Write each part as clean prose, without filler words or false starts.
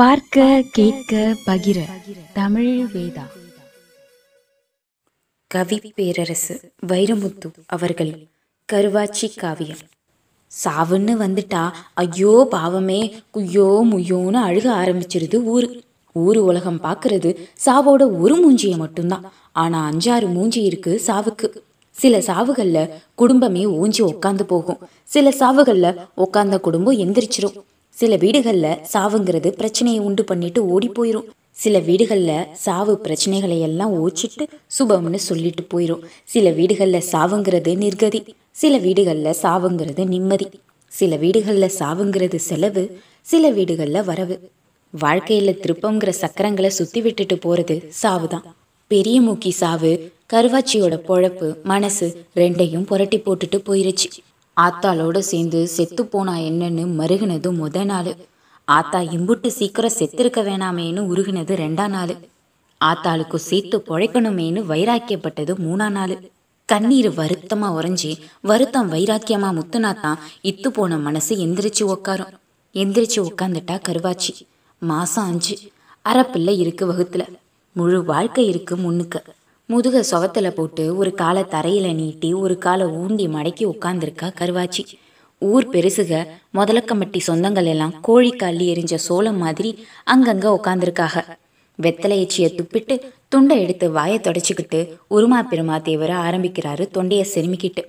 பார்க்க கேட்க பகிர தமிழ் வேதா. கவி பேரரசு வைரமுத்து அவர்கள் கருவாச்சி காவியம். சாவுன்னு வந்துட்டா ஐயோ பாவமே குய்யோ முய்யோன்னு அழுக ஆரம்பிச்சிருது ஊரு. உலகம் பார்க்கறது சாவோட ஒரு மூஞ்சியை மட்டும்தான். ஆனா 5-6 மூஞ்சி இருக்கு சாவுக்கு. சில சாவுகள்ல குடும்பமே ஊஞ்சி உக்காந்து போகும், சில சாவுகள்ல உக்காந்த குடும்பம் எந்திரிச்சிரும், சில வீடுகள்ல சாவுங்கிறது பிரச்சனையை உண்டு பண்ணிட்டு ஓடி போயிரும், சில வீடுகள்ல சாவு பிரச்சனைகளை எல்லாம் ஓச்சிட்டு சுபம்னு சொல்லிட்டு போயிரும், சில வீடுகள்ல சாவுங்கிறது நிர்கதி, சில வீடுகள்ல சாவுங்கிறது நிம்மதி, சில வீடுகள்ல சாவுங்கிறது செலவு, சில வீடுகள்ல வரவு. வாழ்க்கையில திருப்பங்கிற சக்கரங்களை சுத்தி விட்டுட்டு போறது சாவுதான். பெரிய மூக்கி சாவு கருவாச்சியோட பொழப்பு மனசு ரெண்டையும் புரட்டி போட்டுட்டு போயிருச்சு. ஆத்தாளோட சேர்ந்து செத்து போனா என்னன்னு மருகினது முத நாள், ஆத்தா இம்புட்டு சீக்கிரம் செத்திருக்க வேணாமேன்னு உருகினது 2ஆம் நாள், ஆத்தாளுக்கு சேர்த்து பொழைக்கணுமேன்னு வைராக்கியப்பட்டது 3ஆம் நாள். கண்ணீர் வருத்தமா உறைஞ்சி வருத்தம் வைராக்கியமா முத்துனாத்தான் இத்து போன மனசு எந்திரிச்சு உக்காரும். எந்திரிச்சு உக்காந்துட்டா கருவாச்சி. மாசம் 5, அறப்பிள்ளை இருக்கு வகுத்துல, முழு வாழ்க்கை இருக்கு முன்னுக்கு. முதுக சுவத்துல போட்டு ஒரு காலை தரையில நீட்டி ஒரு காலை ஊண்டி மடக்கி உட்காந்துருக்கா கருவாச்சி. ஊர் பெருசுக முதலக்கம்பட்டி சொந்தங்கள் எல்லாம் கோழி காலி எரிஞ்ச சோளம் மாதிரி அங்கங்க உட்காந்துருக்காக. வெத்தலை எச்சியை துப்பிட்டு துண்டை எடுத்து வாயை தொடச்சிக்கிட்டு உருமா பெருமா தேவர ஆரம்பிக்கிறாரு தொண்டையை செருமிக்கிட்டு.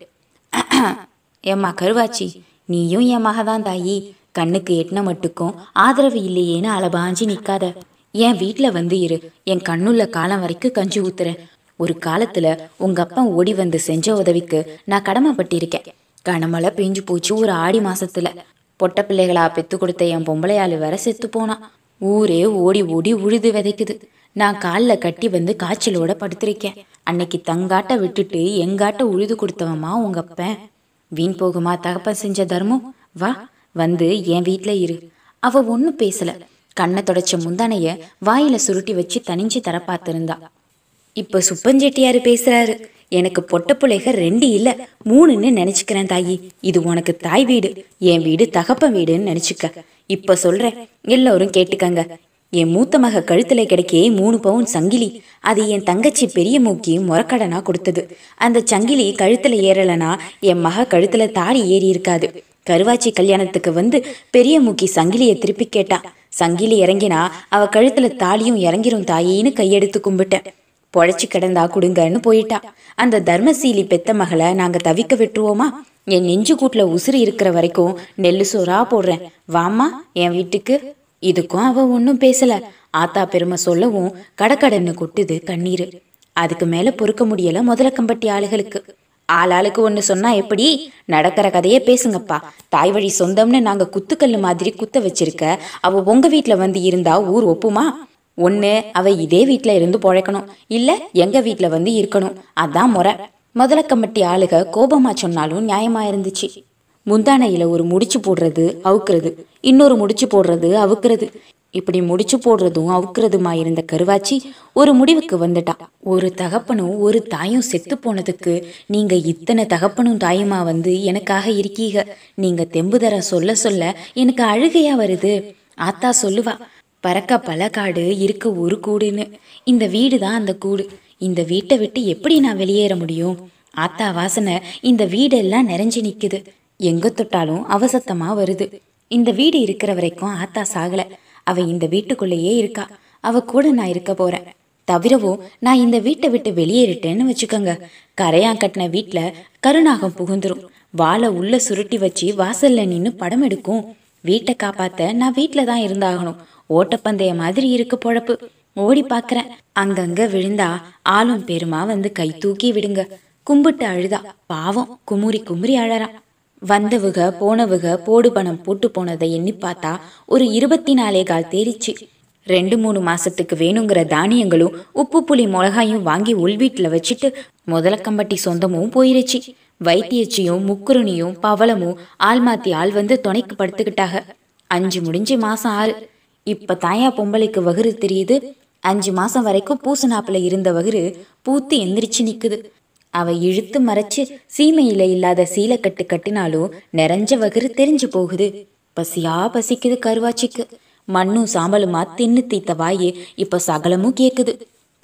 ஏம்மா கருவாச்சி, நீயும் என் மகதான் தாயி, கண்ணுக்கு எட்டின மட்டுக்கும் ஆதரவு இல்லையேன்னு அலபாஞ்சி நிக்காத, என் வீட்டுல வந்து இரு, என் கண்ணுள்ள காலம் வரைக்கும் கஞ்சி ஊத்துறேன். ஒரு காலத்துல உங்க அப்பா ஓடி வந்து செஞ்ச உதவிக்கு நான் கடமைப்பட்டிருக்கேன். கனமழை பெஞ்சு போச்சு ஒரு ஆடி மாசத்துல, பொட்ட பிள்ளைகளா பெத்து கொடுத்த என் பொம்பளையாளு வேற செத்து போனா. ஊரே ஓடி ஓடி உழுது விதைக்குது. நான் காலில் கட்டி வந்து காய்ச்சலோட படுத்திருக்கேன். அன்னைக்கு தங்காட்ட விட்டுட்டு எங்காட்ட உழுது கொடுத்தவமா உங்க அப்பன். வீண் போகுமா தகப்பன் செஞ்ச தர்மம்? வா வந்து என் வீட்டுல இரு. அவ ஒன்னும் பேசல, கண்ணை தொடச்ச முந்தானைய வாயில சுருட்டி வச்சு தனிஞ்சு தர பார்த்திருந்தா. இப்ப சுப்பஞ்செட்டியாரு பேசுறாரு, எனக்கு பொட்ட பிள்ளைக 2 இல்ல 3ன்னு நினைச்சுக்கிறேன் தாயி, இது உனக்கு தாய் வீடு, என் வீடு தகப்பன் வீடுன்னு நினைச்சுக்க. இப்ப சொல்றேன், எல்லோரும் கேட்டுக்கங்க. என் மூத்த மக கழுத்துல கிடைக்கே 3 பவுன் சங்கிலி, அது என் தங்கச்சி பெரிய மூக்கி முறக்கடனா கொடுத்தது. அந்த சங்கிலி கழுத்துல ஏறலைன்னா என் மக கழுத்துல தாடி ஏறி இருக்காது. கருவாச்சி கல்யாணத்துக்கு வந்து பெரிய மூக்கி சங்கிலியை திருப்பி கேட்டா, சங்கிலி இறங்கினா அவ கழுத்துல தாலியும் இறங்கிரும் தாயின்னு கையெடுத்து கும்பிட்டேன். பொழைச்சி கிடந்தா கொடுங்கன்னு போயிட்டா. அந்த தர்மசீலி பெத்த மகளை நாங்க தவிக்க விட்டுருவோமா? என் நெஞ்சு கூட்டுல உசுறு இருக்கிற வரைக்கும் நெல்லு சோறா போடுறேன், வாமா என் வீட்டுக்கு. இதுக்கும் அவ ஒன்னும் பேசல. ஆத்தா பெருமை சொல்லவும் கடக்கடன்னு கொட்டுது கண்ணீர். அதுக்கு மேல பொறுக்க முடியல முதலக்கம்பட்டி ஆளுகளுக்கு. ஆளாளுக்கு ஒண்ணு சொன்னா எப்படி? நடக்கிற கதையே பேசுங்கப்பா. தாய் வழி சொந்தம்னு நாங்க குத்துக்கல்லு மாதிரி குத்த வச்சிருக்க அவ உங்க வீட்டுல வந்து இருந்தா ஊர் ஒப்புமா? ஒண்ணு அவ இதே வீட்டுல இருந்து பொழைக்கணும், இல்ல எங்க வீட்டுல வந்து இருக்கணும், அதான் முறை. முதலக்கம்பட்டி ஆளுக கோபமா சொன்னாலும் நியாயமா இருந்துச்சு. முந்தானையில ஒரு முடிச்சு போடுறது அவுக்குறது, இன்னொரு முடிச்சு போடுறது அவுக்குறது, இப்படி முடிச்சு போடுறதும் அவுக்குறதுமா இருந்த கருவாச்சி ஒரு முடிவுக்கு வந்துட்டா. ஒரு தகப்பனும் ஒரு தாயும் செத்து போனதுக்கு நீங்க இத்தனை தகப்பனும் தாயுமா வந்து எனக்காக இருக்கீங்க, நீங்க தெம்புதர சொல்ல சொல்ல எனக்கு அழுகையா வருது. ஆத்தா சொல்லுவா, பறக்க பல காடு இருக்க ஒரு கூடுன்னு, இந்த வீடு தான் அந்த கூடு, இந்த வீட்டை விட்டு எப்படி நான் வெளியேற முடியும்? ஆத்தா வாசனை இந்த வீடெல்லாம் நிறைஞ்சு நிக்குது, எங்க தொட்டாலும் அவசத்தமா வருது. இந்த வீடு இருக்கிற வரைக்கும் ஆத்தா சாகல, அவ இந்த வீட்டுக்குள்ளேயே இருக்கா, அவ கூட நான் இருக்க போறேன். தவிரவும் நான் இந்த வீட்டை விட்டு வெளியேறிட்டேன்னு வச்சுக்கோங்க, கரையான் கட்டின வீட்டுல கருநாகம் புகுந்துரும், வாழை உள்ள சுருட்டி வச்சு வாசல்ல நின்னு படம் எடுக்கும். வீட்டை காப்பாத்த நான் வீட்டுல தான் இருந்தாகணும். ஓட்டப்பந்தய மாதிரி இருக்கு பொழப்பு, ஓடி பாக்குறேன். அங்கங்க விழுந்தா ஆளும் பெருமா வந்து கை தூக்கி விடுங்க. கும்பிட்டு அழுதா, பாவம் குமுறி குமுறி அழறா. வந்தவுக போனவுக போடு பணம் போட்டு போனதை எண்ணி பார்த்தா ஒரு 24 கால் தேறிச்சு. 2-3 மாசத்துக்கு வேணுங்கிற தானியங்களும் உப்பு புளி மிளகாயும் வாங்கி உள்வீட்டுல வச்சுட்டு முதலக்கம்பட்டி சொந்தமும் போயிருச்சு. வைத்தியச்சியும் முக்குருணியும் பவளமும் ஆள்மாத்தி ஆள் வந்து துணைக்கு படுத்துக்கிட்டாக. 5 முடிஞ்சு மாசம் 6. இப்ப தாயா பொம்பளைக்கு வகுறு தெரியுது. 5 மாசம் வரைக்கும் பூசணாப்புல இருந்த வகுறு பூத்து எந்திரிச்சு நிக்குது. அவ இழுத்து மறைச்சு சீமையில இல்லாத சீலக்கட்டு கட்டினாலும் நிறைஞ்ச வகுறு தெரிஞ்சு போகுது. பசியா பசிக்குது கருவாச்சிக்கு. மண்ணும் சாம்பலுமா தின்னு தீத்த வாயே இப்போ சகலமும் கேட்குது.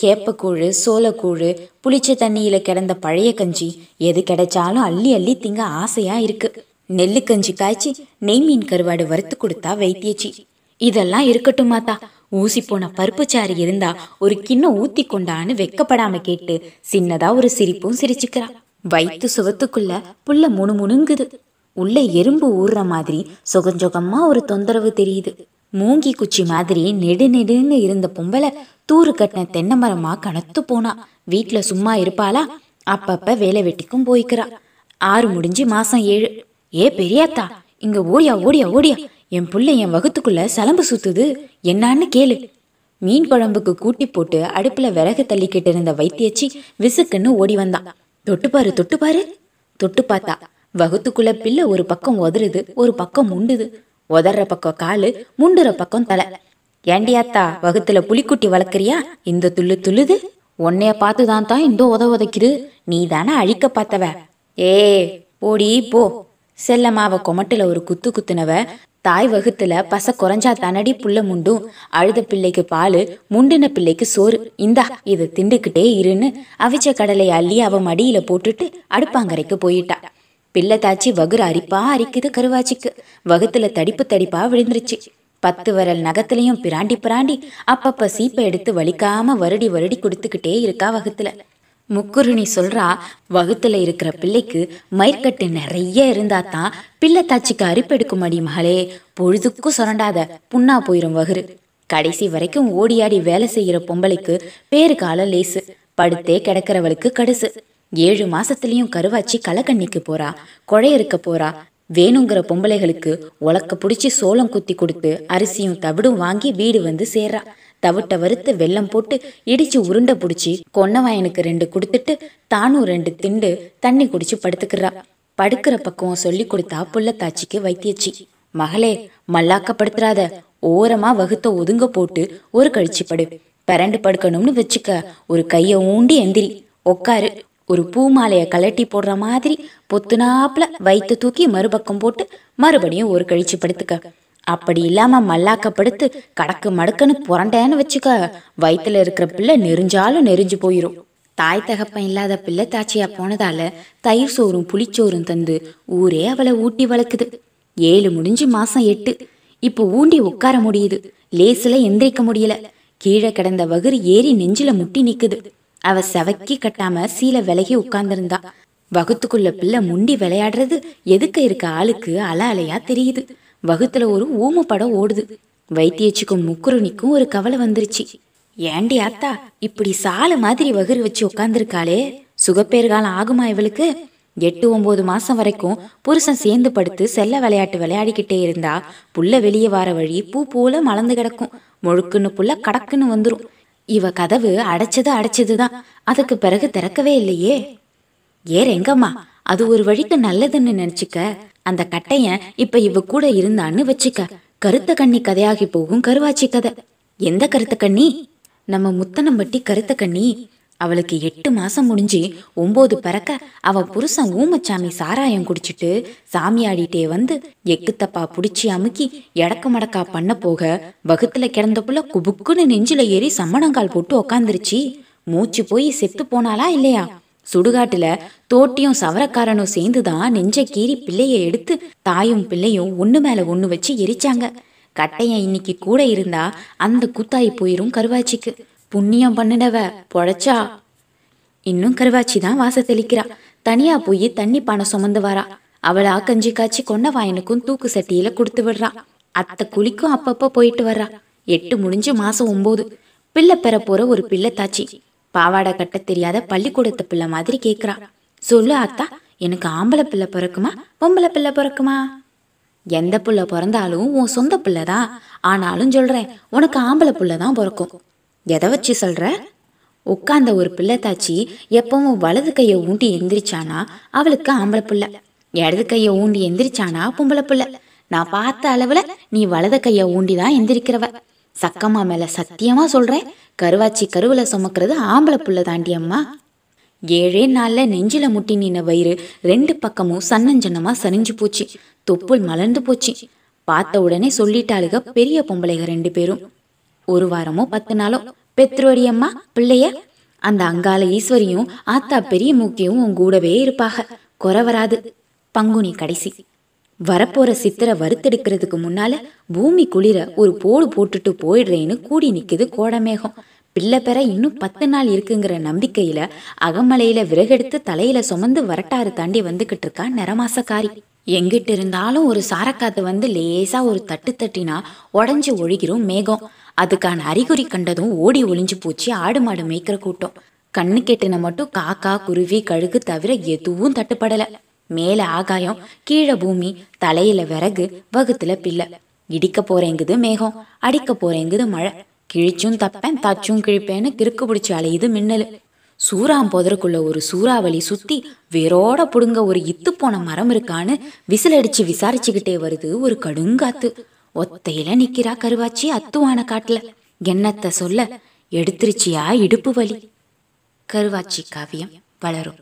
கேப்பக்கூழு, சோளக்கூழு, புளிச்ச தண்ணியில் கிடந்த பழைய கஞ்சி, எது கிடைச்சாலும் அள்ளி அள்ளி திங்க ஆசையாக இருக்குது. நெல்லு கஞ்சி காய்ச்சி நெய் மீன் கருவாடு வறுத்து கொடுத்தா வைத்தியச்சி. இதெல்லாம் இருக்கட்டும் மாத்தா, ஊசி போன பருப்புச்சாறு இருந்தா ஒரு கிண்ணம் ஊத்தி கொண்டான்னு வெக்கப்படாம கேட்டு சின்னதா ஒரு சிரிப்பும் சிரிச்சுக்கிறா. வயிற்று சுவத்துக்குள்ள புள்ள முணு முணுங்குது. உள்ள எறும்பு ஊறுற மாதிரி சொகஞ்சொகமா ஒரு தொந்தரவு தெரியுது. மூங்கி குச்சி மாதிரி நெடு நெடுன்னு இருந்த பொம்பளை தூரு கட்டின தென்னை மரமா கனத்து போனா. வீட்டுல சும்மா இருப்பாளா? அப்பப்ப வேலை வெட்டிக்கும் போய்க்கிறா. 6 முடிஞ்சு மாசம் 7. ஏ பெரியாத்தா, இங்க ஓடியா ஓடியா ஓடியா, என் புள்ள என் வகுத்துக்குள்ள சலம்பு சுத்துது, என்னான்னு கேளு. மீன் குழம்புக்கு கூட்டி போட்டு அடுப்புல விறகு தள்ளிக்கிட்டு இருந்த வைத்தியச்சி விசுக்குன்னு ஓடி வந்தான். தொட்டுப்பாரு தொட்டுப்பாரு. தொட்டு பார்த்தா வகுத்துக்குள்ள பிள்ளை ஒரு பக்கம் உதறுது, ஒரு பக்கம் முண்டுது. உதற பக்கம் காலு, முண்டுற பக்கம் தலை. ஏண்டியாத்தா, வகுத்துல புலிக்குட்டி வளர்க்குறியா? இந்த துள்ளு துள்ளுது, உன்னைய பார்த்துதான் தான் இந்த உத உதைக்குது, நீ தானே அழிக்க பார்த்தவ. ஏ ஓடி போ. செல்லமாவ கொமட்டுல ஒரு குத்து குத்துனவ தாய் வகுத்துல பச குறைஞ்சா தனடி புள்ள முண்டும், அழுத பிள்ளைக்கு பாலு, முண்டின பிள்ளைக்கு சோறு, இந்தா இதை திண்டுக்கிட்டே இருன்னு அவிச்ச கடலை அள்ளி அவ மடியில போட்டுட்டு அடுப்பாங்கரைக்கு போயிட்டா. பிள்ளை தாச்சி வகுற அரிப்பா அரிக்குது கருவாச்சிக்கு. வகுத்துல தடிப்பு தடிப்பா விழுந்துருச்சு. 10 விரல் நகத்துலையும் பிராண்டி பிராண்டி அப்பப்ப சீப்பை எடுத்து வலிக்காம வருடி வருடி கொடுத்துக்கிட்டே இருக்கா வகுத்துல. முக்குருணி சொல்றா, வகுத்துல இருக்கிற பிள்ளைக்கு மயிர்கட்டு நிறைய இருந்தாதான் பிள்ளை தாச்சிக்கு அரிப்பெடுக்கும். அடி மகளே, பொழுதுக்கும் சுரண்டாத, புண்ணா போயிரும் வகுறு. கடைசி வரைக்கும் ஓடியாடி வேலை செய்யற பொம்பளைக்கு பேரு கால லேசு, படுத்தே கிடக்கிறவளுக்கு கடுசு. 7 மாசத்துலயும் கருவாச்சி கலக்கண்ணிக்கு போறா, கொழையிருக்க போறா. வேணுங்கிற பொம்பளைகளுக்கு உலக்க பிடிச்சி சோளம் குத்தி கொடுத்து அரிசியும் தவிடும் வாங்கி வீடு வந்து சேர்றா. தவிட்ட வறுத்து வெல்லம் போட்டு இடிச்சு உருண்டை பிடிச்சி கொன்னவாயனுக்கு 2 கொடுத்துட்டு தானும் 2 திண்டு தண்ணி குடிச்சு படுத்துக்கிறா. படுக்கிற பக்கம் சொல்லி கொடுத்தா புள்ள தாச்சிக்கு வைத்தியச்சி. மகளே, மல்லாக்கப்படுத்துறாத, ஓரமா வகுத்த ஒதுங்க போட்டு ஒரு கழிச்சு படு. பரண்டு படுக்கணும்னு வச்சுக்க, ஒரு கைய ஊண்டி எந்திரி, உக்காரு. ஒரு பூ மாலைய கலட்டி போடுற மாதிரி பொத்துனாப்புல வைத்து தூக்கி மறுபக்கம் போட்டு மறுபடியும் ஒரு கழிச்சு படுத்துக்க. அப்படி இல்லாம மல்லாக்கப்படுத்து கடக்கு மடக்குன்னு புரண்டேன்னு வச்சுக்க, வயிற்றுல இருக்கிற பிள்ளை நெறிஞ்சாலும் நெறிஞ்சு போயிரும். தாய் தகப்பன் இல்லாத பிள்ளை தாச்சியா போனதால தயிர் சோறும் புளிச்சோறும் தந்து ஊரே அவளை ஊட்டி வளர்க்குது. 7 முடிஞ்சு மாசம் 8. இப்போ ஊண்டி உட்கார முடியுது, லேசுல எந்திரிக்க முடியல. கீழே கிடந்த வகுறு ஏறி நெஞ்சில முட்டி நிக்குது. அவ செவக்கி கட்டாம சீலை விலகி உட்கார்ந்துருந்தா. வகுத்துக்குள்ள பிள்ளை முண்டி விளையாடுறது எதுக்க இருக்க ஆளுக்கு அல அலையா தெரியுது. வகுத்துல ஒரு ஊம படம் ஓடுது. வைத்தியச்சிக்கும் முக்குருணிக்கும் ஒரு கவலை வந்துருச்சு. ஏண்டி ஆத்தா, இப்படி சாலை மாதிரி வகுறு வச்சு உட்காந்துருக்காளே, சுகப்பேர் காலம் ஆகுமா இவளுக்கு? 8-9 மாசம் வரைக்கும் புருஷன் சேர்ந்து படுத்து செல்ல விளையாட்டு விளையாடிக்கிட்டே இருந்தா புள்ள வெளியே வார வழி பூ போல மலர்ந்து கிடக்கும். முழுக்குன்னு புள்ள கடக்குன்னு வந்துடும். இவ கதவு அடைச்சதுதான், அதுக்கு பிறகு திறக்கவே இல்லையே. ஏ ரெங்கம்மா, அது ஒரு வழிக்கு நல்லதுன்னு நினைச்சுக்க. அந்த கட்டையன் இப்ப இவ கூட இருந்தான்னு வச்சுக்க, கருத்த கண்ணி கதையாகி போகும் கருவாச்சி கதை. எந்த கருத்த கண்ணி? நம்ம முத்தனம்பட்டி கருத்த கண்ணி. அவளுக்கு 8 மாசம் முடிஞ்சு 9 பிறக்க அவ புருஷன் ஊமச்சாமி சாராயம் குடிச்சிட்டு சாமியாடிட்டே வந்து எக்குத்தப்பா புடிச்சி அமுக்கி எடக்க மடக்கா பண்ண போக வகுத்துல கிடந்த புள்ள குபுக்குன்னு நெஞ்சில ஏறி சம்மணங்கால் போட்டு உக்காந்துருச்சு. மூச்சு போய் செத்து போனாளா இல்லையா? சுடுகாட்டுல தோட்டியும் சவரக்காரனும் சேர்ந்துதான் நெஞ்ச கீறி பிள்ளைய எடுத்து தாயும் பிள்ளையும் ஒண்ணு மேல ஒண்ணு வச்சு எரிச்சாங்க. கட்டையன் இன்னைக்கு கூட இருந்தா அந்த கூத்தாயி போயிரும் கருவாச்சிக்கு. புண்ணியம் பண்ணினவ பொழைச்சா. இன்னும் கருவாச்சி தான் வாச தெளிக்கிறா. தனியா போய் தண்ணி பானை சுமந்து வரா. அவளா கஞ்சி காய்ச்சி கொன்னவாயனுக்கும் தூக்கு சட்டியில கொடுத்து விடுறா. அத்தை குளிக்கும் அப்பப்ப போயிட்டு வர்றா. 8 முடிஞ்சு மாசம் 9. பிள்ளை பெற போற ஒரு பிள்ளை தாச்சி. பாவாடை கட்ட தெரியாத பள்ளிக்கூடத்து பிள்ளை மாதிரி கேட்குறா. சொல்லு ஆத்தா, எனக்கு ஆம்பளை பிள்ளை பிறக்குமா பொம்பளை பிள்ளை பிறக்குமா? எந்த பிள்ளை பிறந்தாலும் உன் சொந்த பிள்ளைதான், ஆனாலும் சொல்கிறேன், உனக்கு ஆம்பளை பிள்ளை தான் பிறக்கும். எதை வச்சு சொல்கிற? உட்காந்த ஒரு பிள்ளை தாச்சி எப்பவும் வலது கையை ஊண்டி எந்திரிச்சானா அவளுக்கு ஆம்பளை பிள்ளை, இடது கையை ஊண்டி எந்திரிச்சானா பொம்பளை பிள்ளை. நான் பார்த்த அளவில் நீ வலது கையை ஊண்டி தான் எந்திரிக்கிறவ. சக்கம்மா மேல சத்தியமா சொல்றேன், கருவாச்சி கருவில சுமக்கிறது ஆம்பளை புள்ள தாண்டி அம்மா. 7 நாள்ல நெஞ்சில முட்டி நின்ன வயிறு 2 பக்கமும் சன்னஞ்சனமா சரிஞ்சு போச்சு. தொப்புள் மலர்ந்து போச்சு. பார்த்த உடனே சொல்லிட்டாளுக பெரிய பொம்பளைக ரெண்டு பேரும். ஒரு வாரமோ 10 நாளோ பெற்றோடியம்மா பிள்ளைய அந்த அங்காள ஈஸ்வரியும் ஆத்தா பெரிய மூக்கியும் உன் கூடவே இருப்பாக, குறை வராது. பங்குனி கடைசி வரப்போற சித்திரை வறுத்தெடுக்கிறதுக்கு முன்னால பூமி குளிர ஒரு போடு போட்டுட்டு போயிடுறேன்னு கூடி நிக்குது கோடமேகம். பிள்ளை பெற இன்னும் 10 நாள் இருக்குங்கிற நம்பிக்கையில அகமலையில விறகெடுத்து தலையில சுமந்து வரட்டாறு தாண்டி வந்துகிட்டு இருக்கா நிறமாசக்காரி. எங்கிட்டு இருந்தாலும் ஒரு சாரக்காத்து வந்து லேசா ஒரு தட்டு தட்டினா உடஞ்சி ஒழுகிறோம் மேகம். அதுக்கான அறிகுறி கண்டதும் ஓடி ஒளிஞ்சு போச்சு ஆடு மாடு மேய்க்கிற கூட்டம். கண்ணு கெட்டின மட்டும் காக்கா குருவி கழுகு தவிர எதுவும் தட்டுப்படல. மேல ஆகாயம், கீழே பூமி, தலையில விறகு, வகுத்துல பிள்ளை. இடிக்க போறேங்குது மேகம், அடிக்க போறேங்குது மழை. கிழிச்சும் தப்பேன் தாச்சும் கிழிப்பேன்னு கிறுக்கு பிடிச்சி அலையுது மின்னலு. சூறாம்போதற்குள்ள ஒரு சூறாவளி சுத்தி வேரோட புடுங்க ஒரு இத்து போன மரம் இருக்கான்னு விசிலடிச்சு விசாரிச்சுக்கிட்டே வருது ஒரு கடுங்காத்து. ஒத்தையில நிக்கிறா கருவாச்சி அத்துவான காட்டுல. என்னத்த சொல்ல, எடுத்துருச்சியா இடுப்பு வலி. கருவாச்சி காவியம் வளரும்.